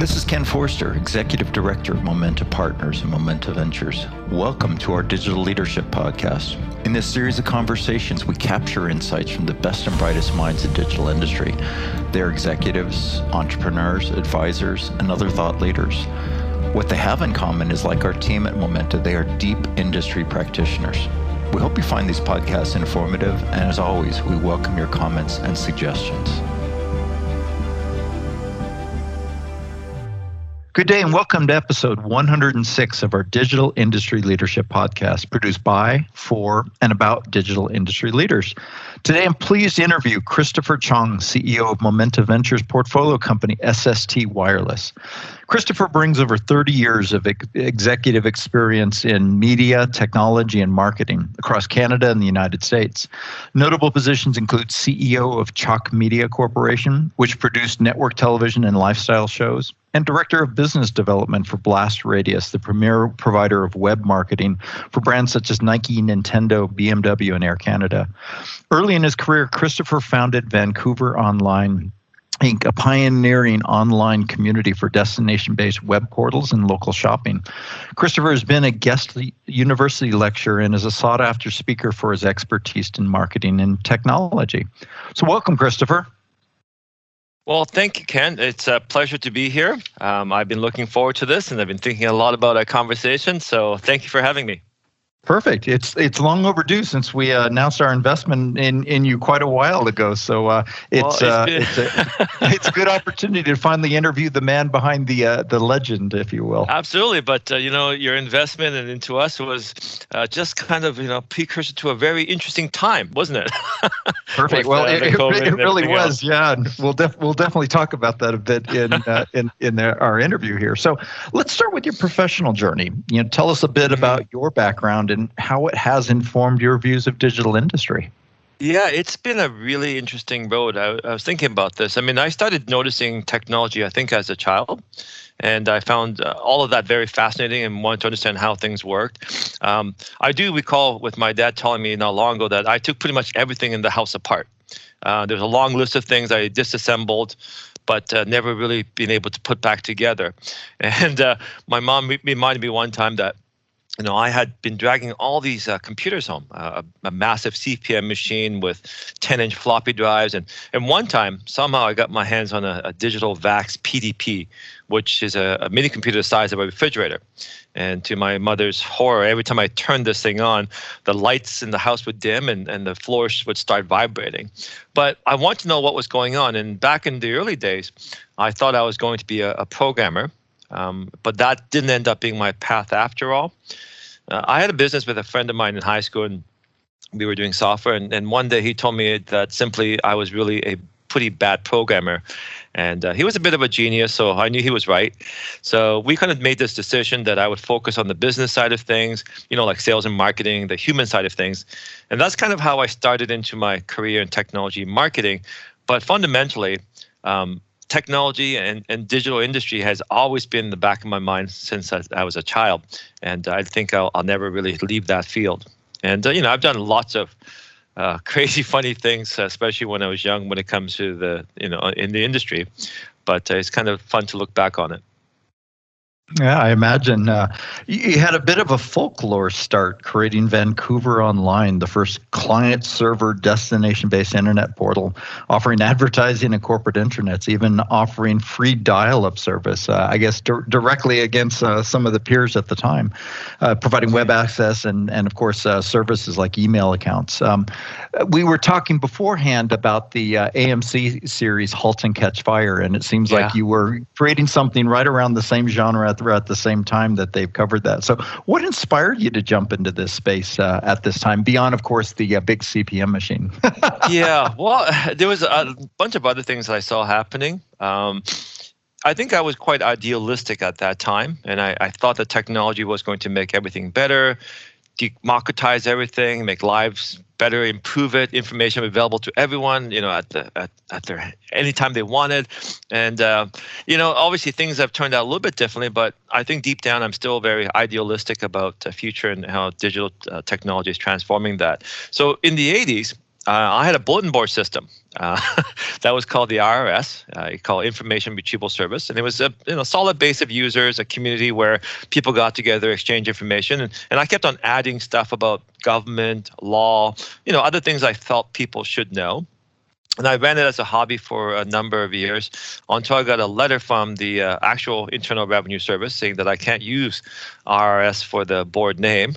This is Ken Forster, Executive Director of Momenta Partners and Momenta Ventures. Welcome to our Digital Leadership Podcast. In this series of conversations, we capture insights from the best and brightest minds in the digital industry. They're executives, entrepreneurs, advisors, and other thought leaders. What they have in common is, like our team at Momenta, they are deep industry practitioners. We hope you find these podcasts informative, and as always, we welcome your comments and suggestions. Good day and welcome to episode 106 of our Digital Industry Leadership Podcast, produced by, for, and about digital industry leaders. Today, I'm pleased to interview Christopher Chong, CEO of Momenta Ventures portfolio company, SST Wireless. Christopher brings over 30 years of executive experience in media, technology, and marketing across Canada and the United States. Notable positions include CEO of Chalk Media Corporation, which produced network television and lifestyle shows, and Director of Business Development for Blast Radius, the premier provider of web marketing for brands such as Nike, Nintendo, BMW, and Air Canada. Early in his career, Christopher founded Vancouver Online, Inc., a pioneering online community for destination-based web portals and local shopping. Christopher has been a guest university lecturer and is a sought-after speaker for his expertise in marketing and technology. So welcome, Christopher. Well, thank you, Ken. It's a pleasure to be here. I've been looking forward to this, and I've been thinking a lot about our conversation, so thank you for having me. Perfect. It's long overdue since we announced our investment in you quite a while ago, so it's a good opportunity to finally interview the man behind the legend, if you will. Absolutely, but your investment into us was just kind of precursor to a very interesting time, wasn't it? Perfect. Well, it really was. Yeah, and we'll definitely talk about that a bit in our interview here. So let's start with your professional journey. Tell us a bit about your background and how it has informed your views of digital industry. Yeah, it's been a really interesting road. I was thinking about this. I started noticing technology, I think, as a child. And I found all of that very fascinating and wanted to understand how things worked. I do recall with my dad telling me not long ago that I took pretty much everything in the house apart. There's a long list of things I disassembled, but never really been able to put back together. And my mom reminded me one time that I had been dragging all these computers home, a massive CPM machine with 10-inch floppy drives. And one time, somehow I got my hands on a digital VAX PDP, which is a mini computer the size of a refrigerator. And to my mother's horror, every time I turned this thing on, the lights in the house would dim and the floors would start vibrating. But I wanted to know what was going on. And back in the early days, I thought I was going to be a programmer. But that didn't end up being my path after all. I had a business with a friend of mine in high school, and we were doing software. And one day he told me that simply I was really a pretty bad programmer. And he was a bit of a genius, so I knew he was right. So we kind of made this decision that I would focus on the business side of things, like sales and marketing, the human side of things. And that's kind of how I started into my career in technology marketing. But fundamentally, technology and digital industry has always been in the back of my mind since I was a child, and I think I'll never really leave that field. And I've done lots of crazy, funny things, especially when I was young, when it comes to the in the industry. But it's kind of fun to look back on it. Yeah, I imagine you had a bit of a folklore start creating Vancouver Online, the first client-server destination-based internet portal, offering advertising and corporate intranets, even offering free dial-up service, I guess directly against some of the peers at the time, providing web access and of course, services like email accounts. We were talking beforehand about the AMC series, Halt and Catch Fire, and it seems like you were creating something right around the same genre at the same time that they've covered that. So what inspired you to jump into this space at this time, beyond, of course, the big CPM machine? Yeah, well, there was a bunch of other things that I saw happening. I think I was quite idealistic at that time, and I thought that technology was going to make everything better, democratize everything, make lives better, improve it, information available to everyone, at any time they wanted. And, obviously things have turned out a little bit differently, but I think deep down I'm still very idealistic about the future and how digital technology is transforming that. So in the 80s, I had a bulletin board system that was called the IRS, called Information Retrieval Service, and it was a solid base of users, a community where people got together, exchange information, and I kept on adding stuff about government, law, other things I felt people should know. And I ran it as a hobby for a number of years until I got a letter from the actual Internal Revenue Service saying that I can't use IRS for the board name.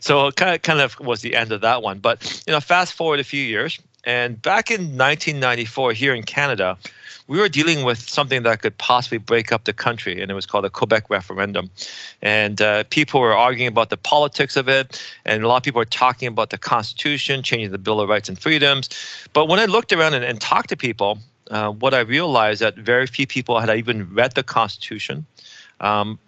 So it kind of was the end of that one. But fast forward a few years, and back in 1994 here in Canada, we were dealing with something that could possibly break up the country, and it was called the Quebec referendum. And people were arguing about the politics of it, and a lot of people were talking about the Constitution, changing the Bill of Rights and Freedoms. But when I looked around and talked to people, what I realized that very few people had even read the Constitution.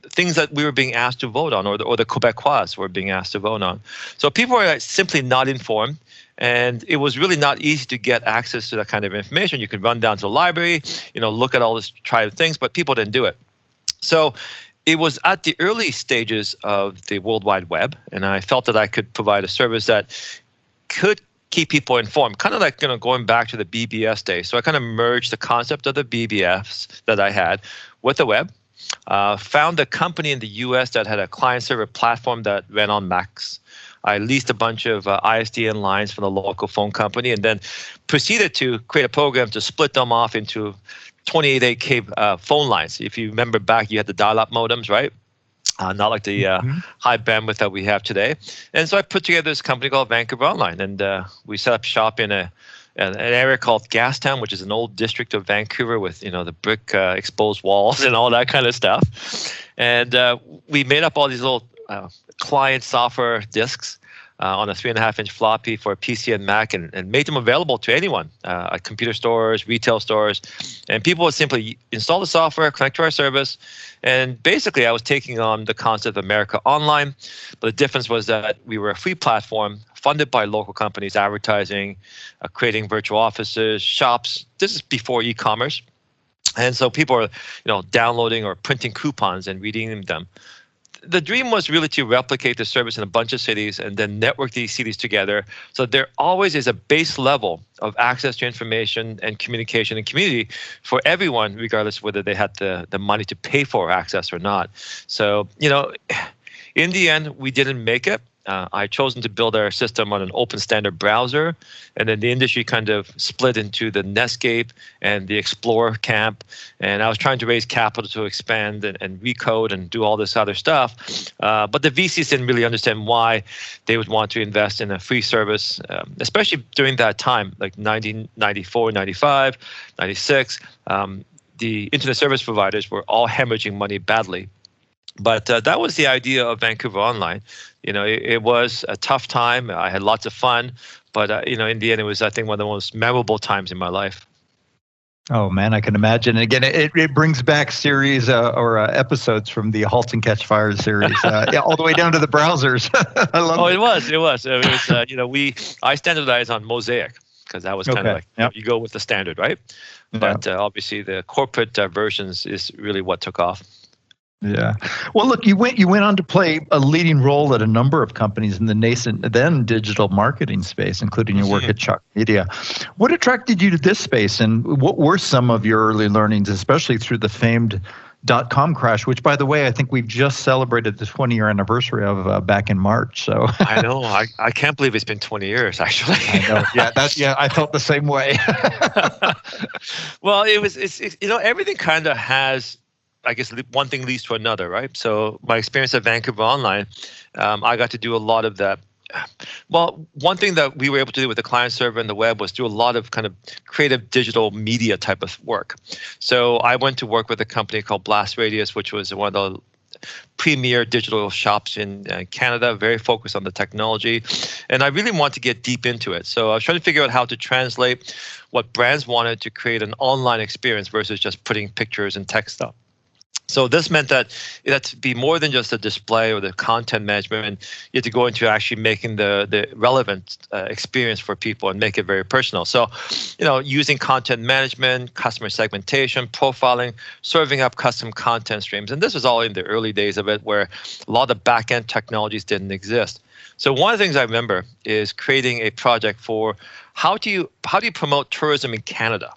Things that we were being asked to vote on, or the Quebecois were being asked to vote on. So people were simply not informed, and it was really not easy to get access to that kind of information. You could run down to the library, look at all this tribe things, but people didn't do it. So it was at the early stages of the World Wide Web, and I felt that I could provide a service that could keep people informed, kind of like going back to the BBS days. So I kind of merged the concept of the BBS that I had with the web. Found a company in the U.S. that had a client-server platform that ran on Macs. I leased a bunch of ISDN lines from the local phone company, and then proceeded to create a program to split them off into 28K phone lines. If you remember back, you had the dial-up modems, right? Not like the high bandwidth that we have today. And so I put together this company called Vancouver Online, and we set up shop in an area called Gastown, which is an old district of Vancouver with, the brick exposed walls and all that kind of stuff. And we made up all these little client software disks on a 3.5-inch floppy for PC and Mac, and made them available to anyone, at computer stores, retail stores. And people would simply install the software, connect to our service. And basically, I was taking on the concept of America Online. But the difference was that we were a free platform funded by local companies, advertising, creating virtual offices, shops. This is before e-commerce. And so people are downloading or printing coupons and redeeming them. The dream was really to replicate the service in a bunch of cities and then network these cities together, so there always is a base level of access to information and communication and community for everyone, regardless of whether they had the money to pay for access or not. So, in the end, we didn't make it. I chosen to build our system on an open standard browser, and then the industry kind of split into the Netscape and the Explorer camp, and I was trying to raise capital to expand and recode and do all this other stuff, but the VCs didn't really understand why they would want to invest in a free service, especially during that time, like 1994, 95, 96. The internet service providers were all hemorrhaging money badly. But that was the idea of Vancouver Online. It was a tough time. I had lots of fun, but in the end, it was, I think, one of the most memorable times in my life. Oh man, I can imagine. And again, it brings back series or episodes from the Halt and Catch Fire series, all the way down to the browsers. I love it. Oh, it was. It was I standardized on Mosaic, because that was kind of like, you go with the standard, right? Yeah. But obviously, the corporate versions is really what took off. Yeah. Well, look, you went on to play a leading role at a number of companies in the nascent then digital marketing space, including your work at Chalk Media. What attracted you to this space, and what were some of your early learnings, especially through the famed .com crash, which, by the way, I think we've just celebrated the 20-year anniversary of back in March. So I know. I can't believe it's been 20 years, actually. I know. Yeah, I felt the same way. Well, it's everything kind of has, I guess, one thing leads to another, right? So my experience at Vancouver Online, I got to do a lot of that. Well, one thing that we were able to do with the client server and the web was do a lot of kind of creative digital media type of work. So I went to work with a company called Blast Radius, which was one of the premier digital shops in Canada, very focused on the technology. And I really wanted to get deep into it. So I was trying to figure out how to translate what brands wanted to create an online experience versus just putting pictures and text up. So this meant that it had to be more than just a display or the content management, and you had to go into actually making the relevant experience for people and make it very personal. So, using content management, customer segmentation, profiling, serving up custom content streams. And this was all in the early days of it, where a lot of the back-end technologies didn't exist. So one of the things I remember is creating a project for how do you promote tourism in Canada?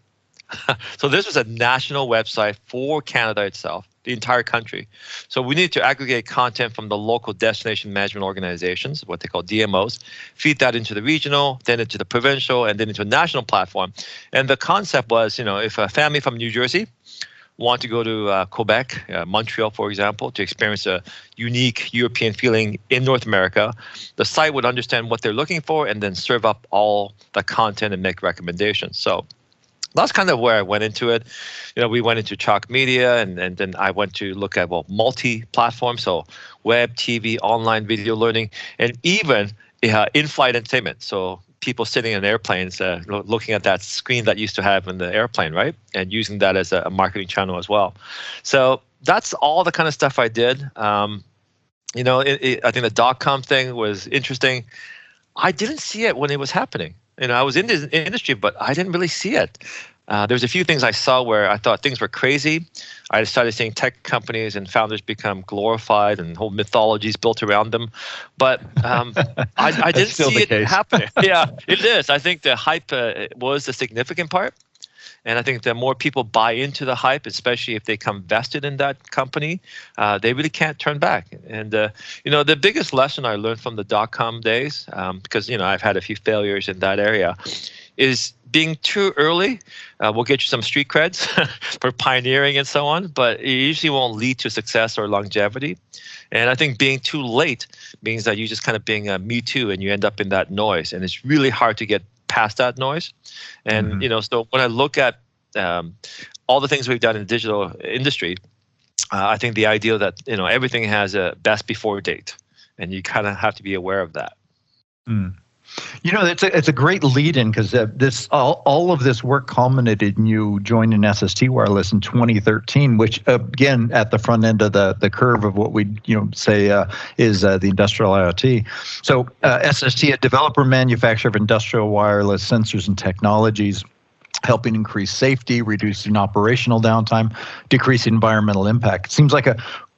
So this was a national website for Canada itself, the entire country. So we need to aggregate content from the local destination management organizations, what they call DMOs, feed that into the regional, then into the provincial, and then into a national platform. And the concept was, you know, if a family from New Jersey want to go to Quebec, Montreal, for example, to experience a unique European feeling in North America, the site would understand what they're looking for and then serve up all the content and make recommendations. So that's kind of where I went into it. You know, we went into Chalk Media, and then I went to look at, well, multi-platform, so web, TV, online video learning, and even in-flight entertainment. So people sitting in airplanes looking at that screen that used to have in the airplane, right? And using that as a marketing channel as well. So that's all the kind of stuff I did. You know, I think the dot-com thing was interesting. I didn't see it when it was happening. You know, I was in this industry, but I didn't really see it. There's a few things I saw where I thought things were crazy. I started seeing tech companies and founders become glorified and whole mythologies built around them. But I didn't see it happen. Yeah, it is. I think the hype was the significant part. And I think the more people buy into the hype, especially if they come vested in that company, they really can't turn back. And, you know, the biggest lesson I learned from the dot-com days, because, you know, I've had a few failures in that area, is being too early will get you some street creds for pioneering and so on, but it usually won't lead to success or longevity. And I think being too late means that you're just kind of being a me too, and you end up in that noise. And it's really hard to get past that noise. And, you know, so when I look at all the things we've done in the digital industry, I think the idea that, you know, everything has a best before date, and you kind of have to be aware of that. You know, it's a great lead-in, because this all of this work culminated in you joining SST Wireless in 2013, which again at the front end of the curve of what we say is the industrial IoT. So SST, a developer manufacturer of industrial wireless sensors and technologies, helping increase safety, reducing operational downtime, decrease environmental impact. It seems like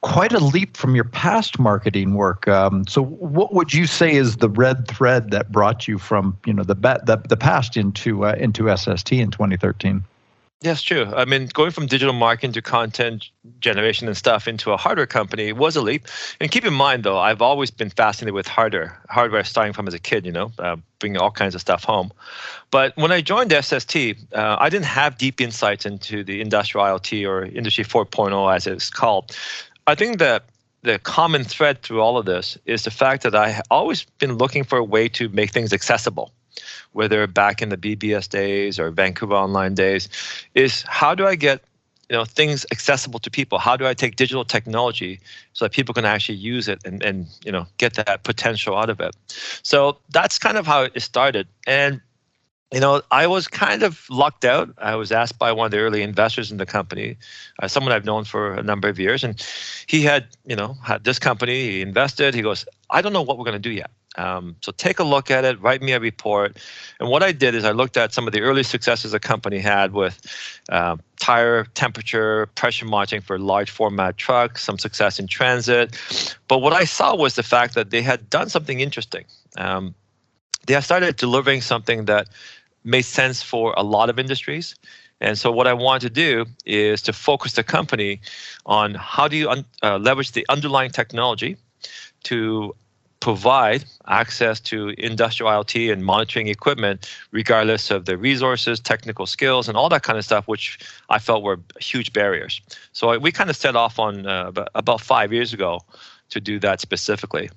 quite a leap from your past marketing work. So what would you say is the red thread that brought you from, you know, the past into SST in 2013? Yes, true. I mean, going from digital marketing to content generation and stuff into a hardware company was a leap. And keep in mind, though, I've always been fascinated with hardware starting from as a kid, you know, bringing all kinds of stuff home. But when I joined SST, I didn't have deep insights into the industrial IoT or Industry 4.0, as it's called. I think that the common thread through all of this is the fact that I've always been looking for a way to make things accessible, whether back in the BBS days or Vancouver Online days, is how do I get, you know, things accessible to people? How do I take digital technology so that people can actually use it and you know, get that potential out of it? So that's kind of how it started. And you know, I was kind of lucked out. I was asked by one of the early investors in the company, someone I've known for a number of years, and he had this company, he invested, he goes, I don't know what we're going to do yet. So take a look at it, write me a report. And what I did is I looked at some of the early successes the company had with tire temperature, pressure monitoring for large format trucks, some success in transit. But what I saw was the fact that they had done something interesting. They have started delivering something that made sense for a lot of industries. And so what I want to do is to focus the company on how do you leverage the underlying technology to provide access to industrial IoT and monitoring equipment, regardless of the resources, technical skills, and all that kind of stuff, which I felt were huge barriers. So we kind of set off on about 5 years ago to do that specifically.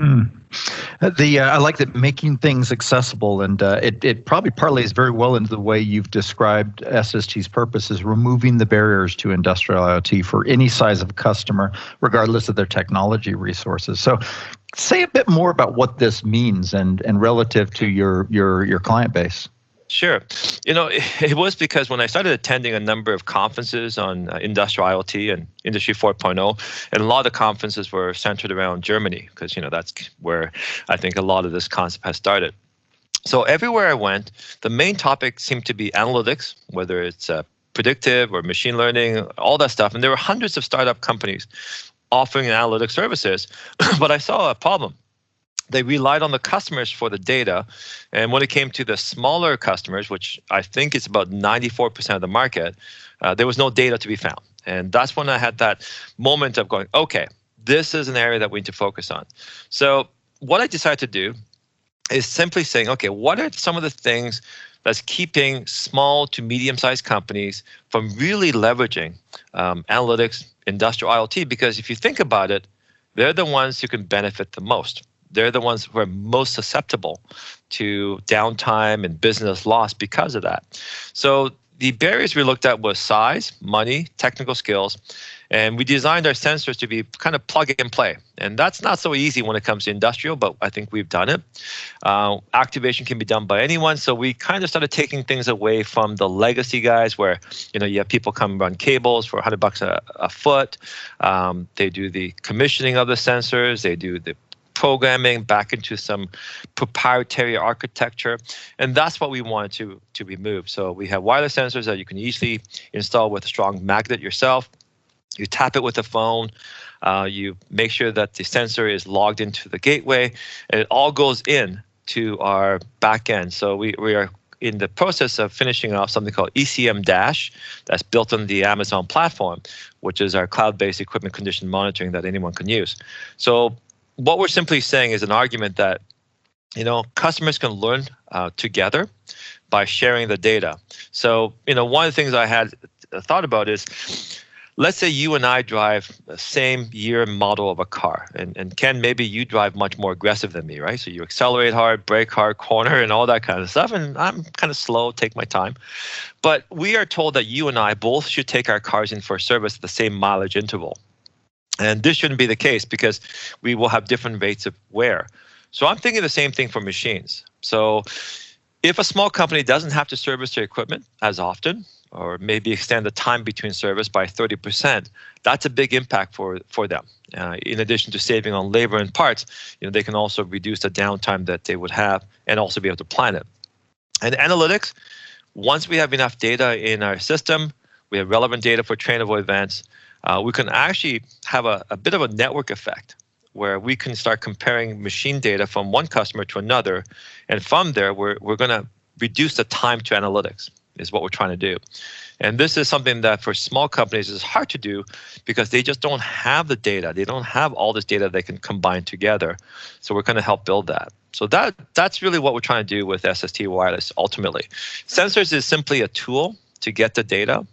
I like that, making things accessible, and it probably parlays very well into the way you've described SST's purpose is removing the barriers to industrial IoT for any size of customer, regardless of their technology resources. So say a bit more about what this means and relative to your client base. Sure. You know, it was because when I started attending a number of conferences on industrial IoT and Industry 4.0, and a lot of the conferences were centered around Germany, because, you know, that's where I think a lot of this concept has started. So everywhere I went, the main topic seemed to be analytics, whether it's predictive or machine learning, all that stuff. And there were hundreds of startup companies offering analytic services. But I saw a problem. They relied on the customers for the data. And when it came to the smaller customers, which I think is about 94% of the market, there was no data to be found. And that's when I had that moment of going, okay, this is an area that we need to focus on. So what I decided to do is simply saying, okay, what are some of the things that's keeping small to medium-sized companies from really leveraging analytics, industrial IoT? Because if you think about it, they're the ones who can benefit the most. They're the ones who are most susceptible to downtime and business loss because of that. So the barriers we looked at was size, money, technical skills, and we designed our sensors to be kind of plug and play. And that's not so easy when it comes to industrial, but I think we've done it. Activation can be done by anyone. So we kind of started taking things away from the legacy guys where, you know, you have people come run cables for $100 a foot. They do the commissioning of the sensors. They do the programming back into some proprietary architecture. And that's what we wanted to remove. So we have wireless sensors that you can easily install with a strong magnet yourself. You tap it with a phone. You make sure that the sensor is logged into the gateway. And it all goes in to our back end. So we are in the process of finishing off something called ECM Dash that's built on the Amazon platform, which is our cloud-based equipment condition monitoring that anyone can use. So what we're simply saying is an argument that, you know, customers can learn together by sharing the data. So, you know, one of the things I had thought about is, let's say you and I drive the same year and model of a car. And Ken, maybe you drive much more aggressive than me, right? So you accelerate hard, brake hard, corner, and all that kind of stuff. And I'm kind of slow, take my time. But we are told that you and I both should take our cars in for service at the same mileage interval. And this shouldn't be the case because we will have different rates of wear. So I'm thinking the same thing for machines. So if a small company doesn't have to service their equipment as often, or maybe extend the time between service by 30%, that's a big impact for them. In addition to saving on labor and parts, you know, they can also reduce the downtime that they would have and also be able to plan it. And analytics, once we have enough data in our system, we have relevant data for trainable events, we can actually have a bit of a network effect where we can start comparing machine data from one customer to another. And from there, we're going to reduce the time to analytics is what we're trying to do. And this is something that for small companies is hard to do because they just don't have the data. They don't have all this data they can combine together. So we're going to help build that. So that's really what we're trying to do with SST Wireless ultimately. Sensors is simply a tool to get the data,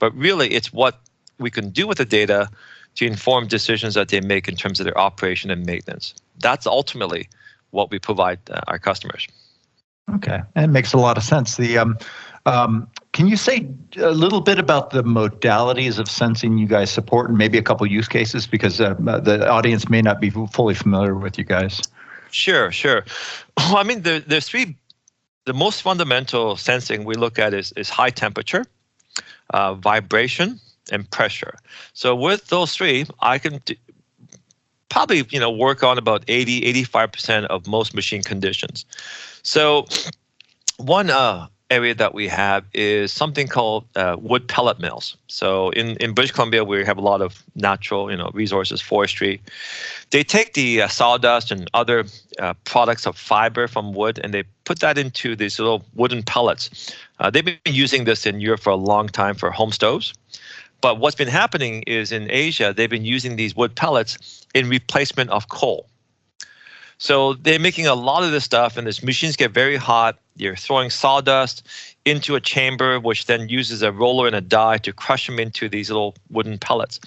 but really it's what we can do with the data to inform decisions that they make in terms of their operation and maintenance. That's ultimately what we provide our customers. Okay, that makes a lot of sense. The can you say a little bit about the modalities of sensing you guys support and maybe a couple use cases because the audience may not be fully familiar with you guys? Sure. Well, I mean, there's three. The most fundamental sensing we look at is high temperature, vibration, and pressure. So with those three, I can probably, you know, work on about 80-85% of most machine conditions. So one area that we have is something called wood pellet mills. So in British Columbia, we have a lot of natural, you know, resources, forestry. They take the sawdust and other products of fiber from wood, and they put that into these little wooden pellets. They've been using this in Europe for a long time for home stoves. But what's been happening is in Asia, they've been using these wood pellets in replacement of coal. So they're making a lot of this stuff, and these machines get very hot. You're throwing sawdust into a chamber, which then uses a roller and a die to crush them into these little wooden pellets.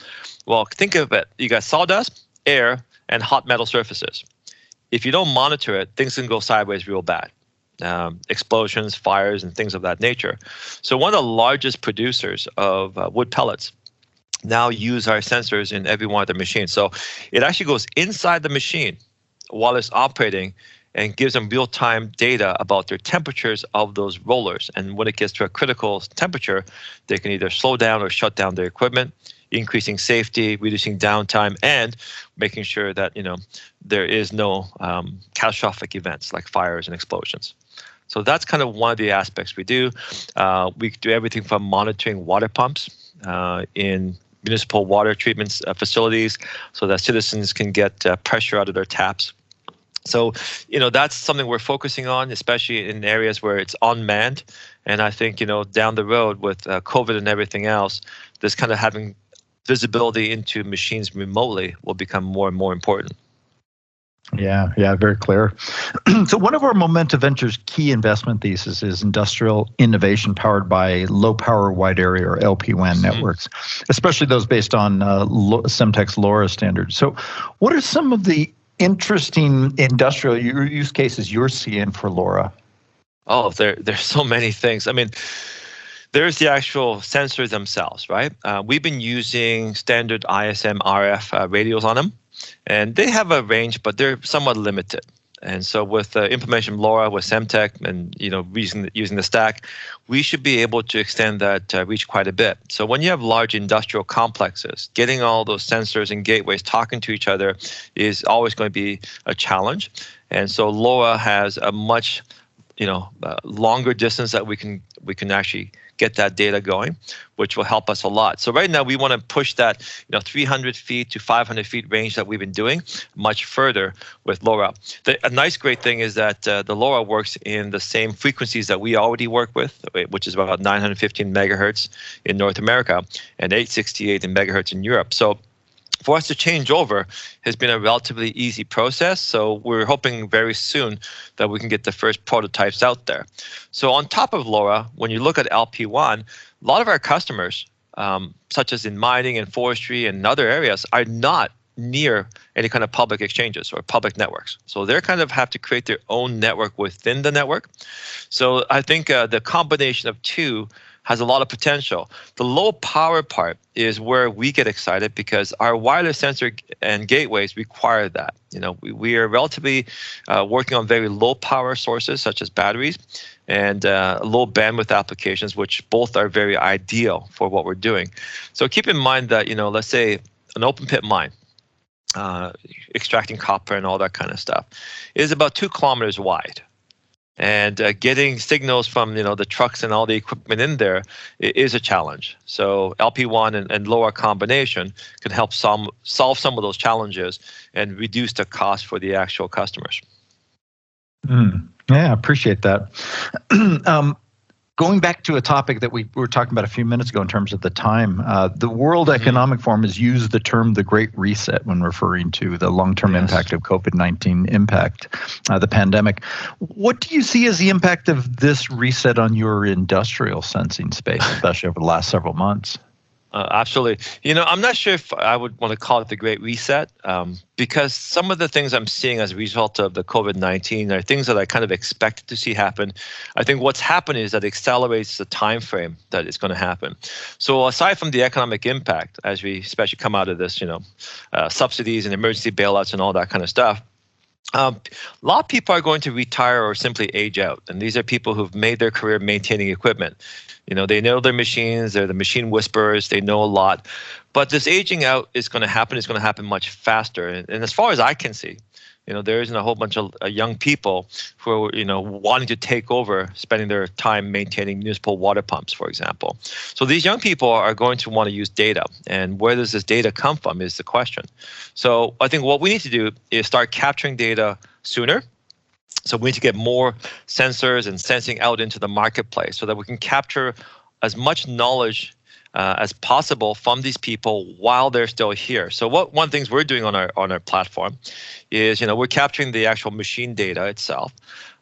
Well, think of it. You got sawdust, air, and hot metal surfaces. If you don't monitor it, things can go sideways real bad. Explosions, fires, and things of that nature. So one of the largest producers of wood pellets now use our sensors in every one of their machines. So it actually goes inside the machine while it's operating and gives them real-time data about their temperatures of those rollers. And when it gets to a critical temperature, they can either slow down or shut down their equipment, increasing safety, reducing downtime, and making sure that, you know, there is no catastrophic events like fires and explosions. So that's kind of one of the aspects we do. We do everything from monitoring water pumps in municipal water treatment facilities so that citizens can get pressure out of their taps. So, you know, that's something we're focusing on, especially in areas where it's unmanned. And I think, you know, down the road with COVID and everything else, this kind of having visibility into machines remotely will become more and more important. Yeah, very clear. So one of our Momenta Ventures key investment thesis is industrial innovation powered by low-power wide-area or LPWAN networks, especially those based on Semtech's LoRa standards. So what are some of the interesting industrial use cases you're seeing for LoRa? Oh, there's so many things. I mean, there's the actual sensors themselves, right? We've been using standard ISM RF radios on them. And they have a range, but they're somewhat limited. And so with the implementation of LoRa, with Semtech, and you know using the stack, we should be able to extend that reach quite a bit. So when you have large industrial complexes, getting all those sensors and gateways talking to each other is always going to be a challenge. And so LoRa has a much longer distance that we can actually get that data going, which will help us a lot. So right now we want to push that 300 feet to 500 feet range that we've been doing much further with LoRa. A nice great thing is that the LoRa works in the same frequencies that we already work with, which is about 915 megahertz in North America and 868 in megahertz in Europe. So for us to change over has been a relatively easy process, so we're hoping very soon that we can get the first prototypes out there. So on top of LoRa, when you look at LP1, a lot of our customers, such as in mining and forestry and other areas, are not near any kind of public exchanges or public networks. So they're kind of have to create their own network within the network. So I think the combination of two has a lot of potential. The low power part is where we get excited because our wireless sensor and gateways require that. You know, we are relatively working on very low power sources such as batteries and low bandwidth applications, which both are very ideal for what we're doing. So keep in mind that, let's say an open pit mine, extracting copper and all that kind of stuff, is about 2 kilometers wide. And getting signals from the trucks and all the equipment in there is a challenge. So LP1 and LoRa combination can help solve some of those challenges and reduce the cost for the actual customers. Yeah, I appreciate that. Going back to a topic that we were talking about a few minutes ago in terms of the time, the World Economic Forum has used the term the Great Reset when referring to the long-term impact of COVID-19 the pandemic. What do you see as the impact of this reset on your industrial sensing space, especially over the last several months? Absolutely. I'm not sure if I would want to call it the Great Reset because some of the things I'm seeing as a result of the COVID-19 are things that I kind of expected to see happen. I think what's happened is that it accelerates the time frame that it's going to happen. So aside from the economic impact, as we especially come out of this, subsidies and emergency bailouts and all that kind of stuff, a lot of people are going to retire or simply age out. And these are people who've made their career maintaining equipment. They know their machines, they're the machine whisperers, they know a lot. But this aging out is going to happen, it's going to happen much faster. And as far as I can see, there isn't a whole bunch of young people who are, wanting to take over, spending their time maintaining municipal water pumps, for example. So these young people are going to want to use data. And where does this data come from is the question. So I think what we need to do is start capturing data sooner. So we need to get more sensors and sensing out into the marketplace so that we can capture as much knowledge as possible from these people while they're still here. So one of the things we're doing on our platform is, we're capturing the actual machine data itself,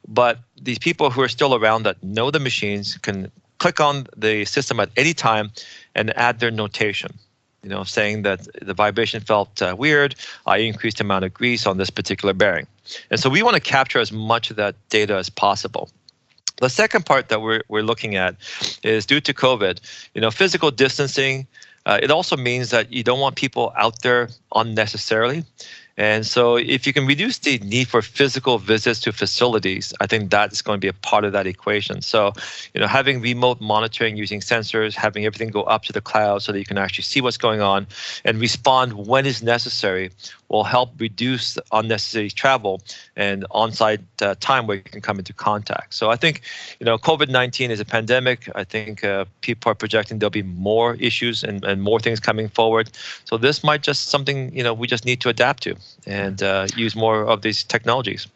but these people who are still around that know the machines can click on the system at any time and add their notation. Saying that the vibration felt weird, I increased the amount of grease on this particular bearing. And so we want to capture as much of that data as possible. The second part that we're looking at is due to COVID, physical distancing, it also means that you don't want people out there unnecessarily. And so if you can reduce the need for physical visits to facilities, I think that's going to be a part of that equation. So, having remote monitoring using sensors, having everything go up to the cloud so that you can actually see what's going on and respond when is necessary will help reduce unnecessary travel and on-site time where you can come into contact. So I think, you know, COVID-19 is a pandemic. I think people are projecting there'll be more issues and more things coming forward. So this might just something, you know, we just need to adapt to and use more of these technologies.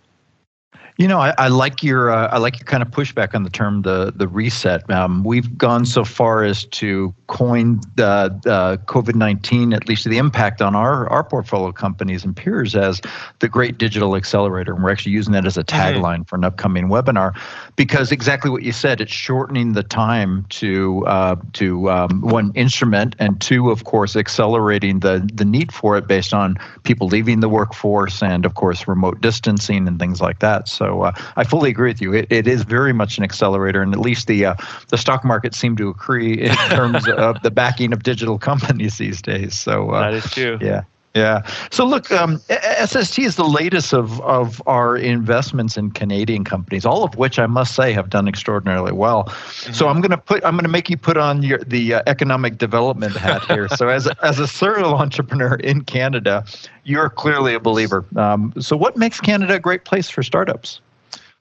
You know, I like your kind of pushback on the term the reset. We've gone so far as to coin the COVID-19, at least the impact on our portfolio companies and peers, as the Great Digital Accelerator, and we're actually using that as a tagline for an upcoming webinar, because exactly what you said, it's shortening the time to one, instrument, and two, of course, accelerating the need for it based on people leaving the workforce and, of course, remote distancing and things like that. So. So I fully agree with you. It is very much an accelerator, and at least the stock market seemed to agree in terms of the backing of digital companies these days. So that is true. Yeah. Yeah. So look, SST is the latest of our investments in Canadian companies, all of which I must say have done extraordinarily well. Mm-hmm. So I'm going to make you put on the economic development hat here. So as a serial entrepreneur in Canada, you're clearly a believer. So what makes Canada a great place for startups?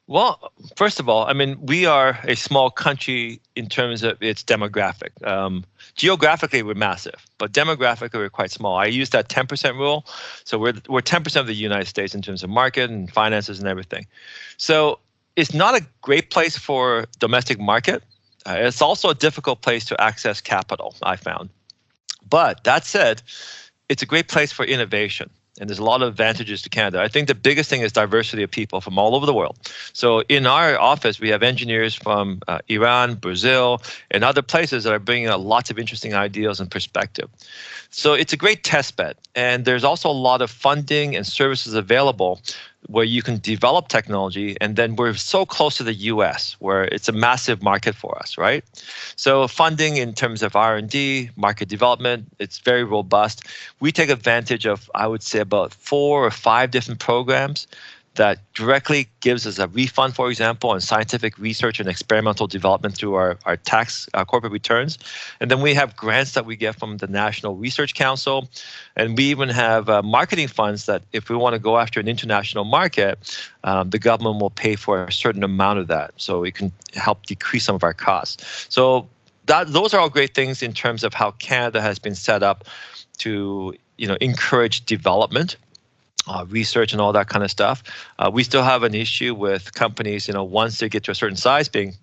Well, first of all, I mean, we are a small country in terms of its demographic. Geographically, we're massive, but demographically, we're quite small. I use that 10% rule. So we're 10% of the United States in terms of market and finances and everything. So it's not a great place for domestic market. It's also a difficult place to access capital, I found. But that said, it's a great place for innovation. And there's a lot of advantages to Canada. I think the biggest thing is diversity of people from all over the world. So in our office, we have engineers from Iran, Brazil, and other places that are bringing out lots of interesting ideas and perspective. So it's a great test bed. And there's also a lot of funding and services available where you can develop technology, and then we're so close to the US, where it's a massive market for us, right? So funding in terms of R&D, market development, it's very robust. We take advantage of, I would say, about 4 or 5 different programs that directly gives us a refund, for example, on scientific research and experimental development through our tax, our corporate returns. And then we have grants that we get from the National Research Council. And we even have marketing funds that if we want to go after an international market, the government will pay for a certain amount of that. So it can help decrease some of our costs. So those are all great things in terms of how Canada has been set up to, you know, encourage development. Research and all that kind of stuff. We still have an issue with companies, you know, once they get to a certain size being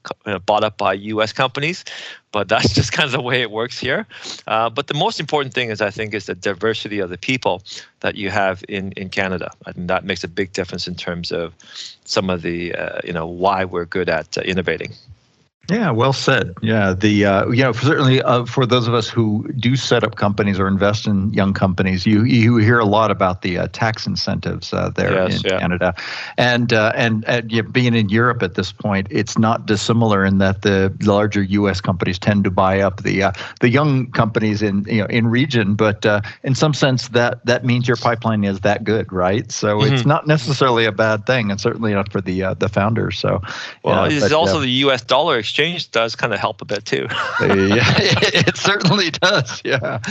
bought up by U.S. companies, but that's just kind of the way it works here. But the most important thing is, I think, is the diversity of the people that you have in Canada. I think that makes a big difference in terms of some of the, you know, why we're good at innovating. Yeah, well said. Yeah, you know, certainly for those of us who do set up companies or invest in young companies, you hear a lot about the tax incentives there in Canada, and you know, being in Europe at this point, it's not dissimilar in that the larger U.S. companies tend to buy up the young companies in region, but in some sense that means your pipeline is that good, right? So it's not necessarily a bad thing, and certainly not for the founders. So, well, it's also the U.S. dollar exchange does kind of help a bit too. Yeah, it certainly does. Yeah.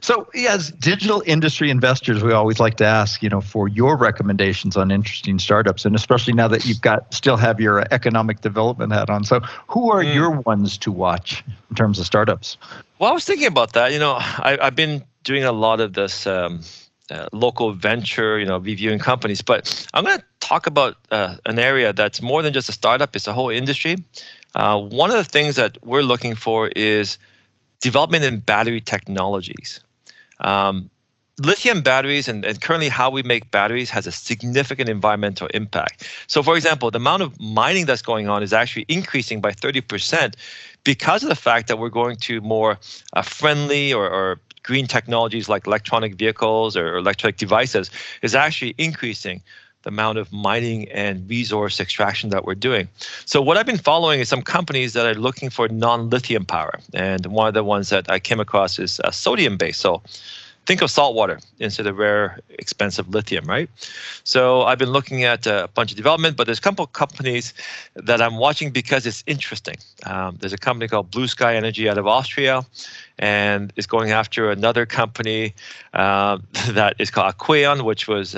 So as digital industry investors, we always like to ask, you know, for your recommendations on interesting startups, and especially now that you've still have your economic development hat on. So who are your ones to watch in terms of startups? Well, I was thinking about that. You know, I've been doing a lot of this local venture, you know, reviewing companies, but I'm going to talk about an area that's more than just a startup. It's a whole industry. One of the things that we're looking for is development in battery technologies. Lithium batteries and currently how we make batteries has a significant environmental impact. So, for example, the amount of mining that's going on is actually increasing by 30% because of the fact that we're going to more friendly or green technologies like electronic vehicles or electric devices is actually increasing the amount of mining and resource extraction that we're doing. So what I've been following is some companies that are looking for non-lithium power. And one of the ones that I came across is sodium-based. So Think of salt water instead of rare, expensive lithium, right? So I've been looking at a bunch of development, but there's a couple of companies that I'm watching because it's interesting. There's a company called Blue Sky Energy out of Austria, and it's going after another company that is called Aquion, which was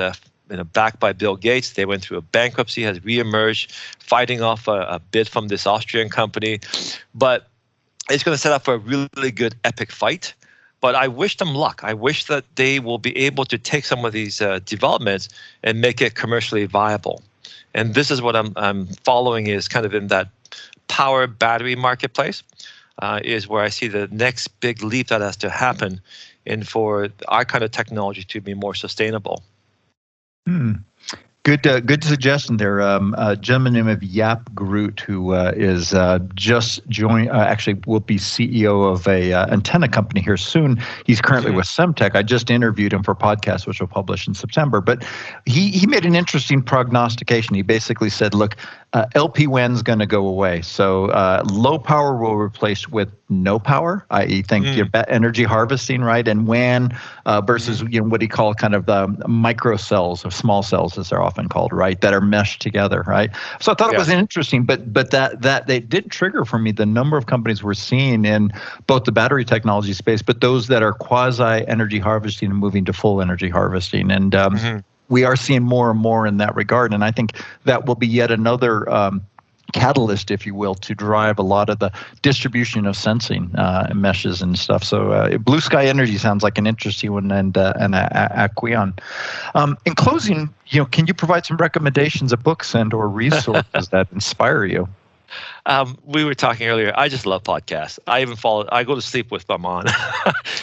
backed by Bill Gates. They went through a bankruptcy, has reemerged, fighting off a bid from this Austrian company. But it's going to set up for a really good epic fight. But I wish them luck. I wish that they will be able to take some of these developments and make it commercially viable. And this is what I'm following is kind of in that power battery marketplace is where I see the next big leap that has to happen and for our kind of technology to be more sustainable. Hmm. Good suggestion there. A gentleman named Yap Groot, who is just joined, actually will be CEO of a antenna company here soon. He's currently with Semtech. I just interviewed him for a podcast, which we'll publish in September. But he made an interesting prognostication. He basically said, look, LPWAN's going to go away. So low power will replace with no power, i.e. think your energy harvesting, right? And WAN versus what he called kind of the microcells or small cells, as they're often called, right? That are meshed together, right? So I thought it was interesting, but that they did trigger for me the number of companies we're seeing in both the battery technology space, but those that are quasi-energy harvesting and moving to full energy harvesting. And we are seeing more and more in that regard, and I think that will be yet another catalyst, if you will, to drive a lot of the distribution of sensing meshes and stuff. So Blue Sky Energy sounds like an interesting one, and Aquion. In closing, can you provide some recommendations of books and or resources that inspire you? We were talking earlier. I just love podcasts. I go to sleep with them on.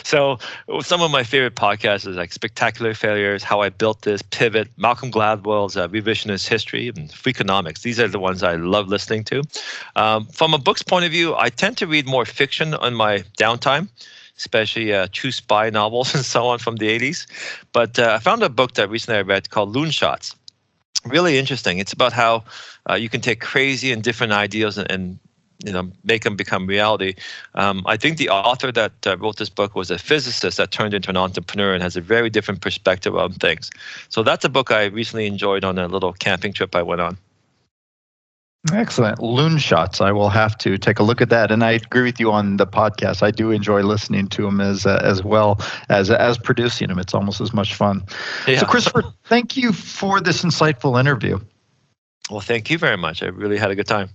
So some of my favorite podcasts is like Spectacular Failures, How I Built This, Pivot, Malcolm Gladwell's Revisionist History, and Freakonomics. These are the ones I love listening to. From a book's point of view, I tend to read more fiction on my downtime, especially true spy novels and so on from the 80s. But I found a book that recently I read called Loonshots. Really interesting. It's about how you can take crazy and different ideas and make them become reality. I think the author that wrote this book was a physicist that turned into an entrepreneur and has a very different perspective on things. So that's a book I recently enjoyed on a little camping trip I went on. Excellent. Loonshots. I will have to take a look at that. And I agree with you on the podcast. I do enjoy listening to them as well as producing them. It's almost as much fun. Yeah. So Christopher, thank you for this insightful interview. Well, thank you very much. I really had a good time.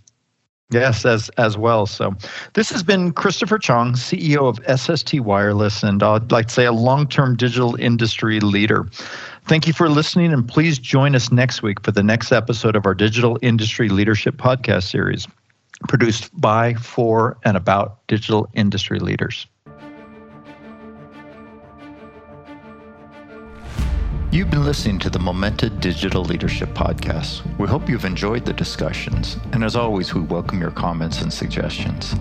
Yes, as well. So this has been Christopher Chong, CEO of SST Wireless, and I'd like to say a long-term digital industry leader. Thank you for listening, and please join us next week for the next episode of our Digital Industry Leadership Podcast Series, produced by, for, and about digital industry leaders. You've been listening to the Momenta Digital Leadership Podcast. We hope you've enjoyed the discussions, and as always, we welcome your comments and suggestions.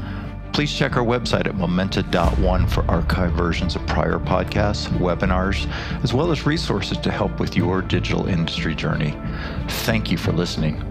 Please check our website at momenta.one for archived versions of prior podcasts, webinars, as well as resources to help with your digital industry journey. Thank you for listening.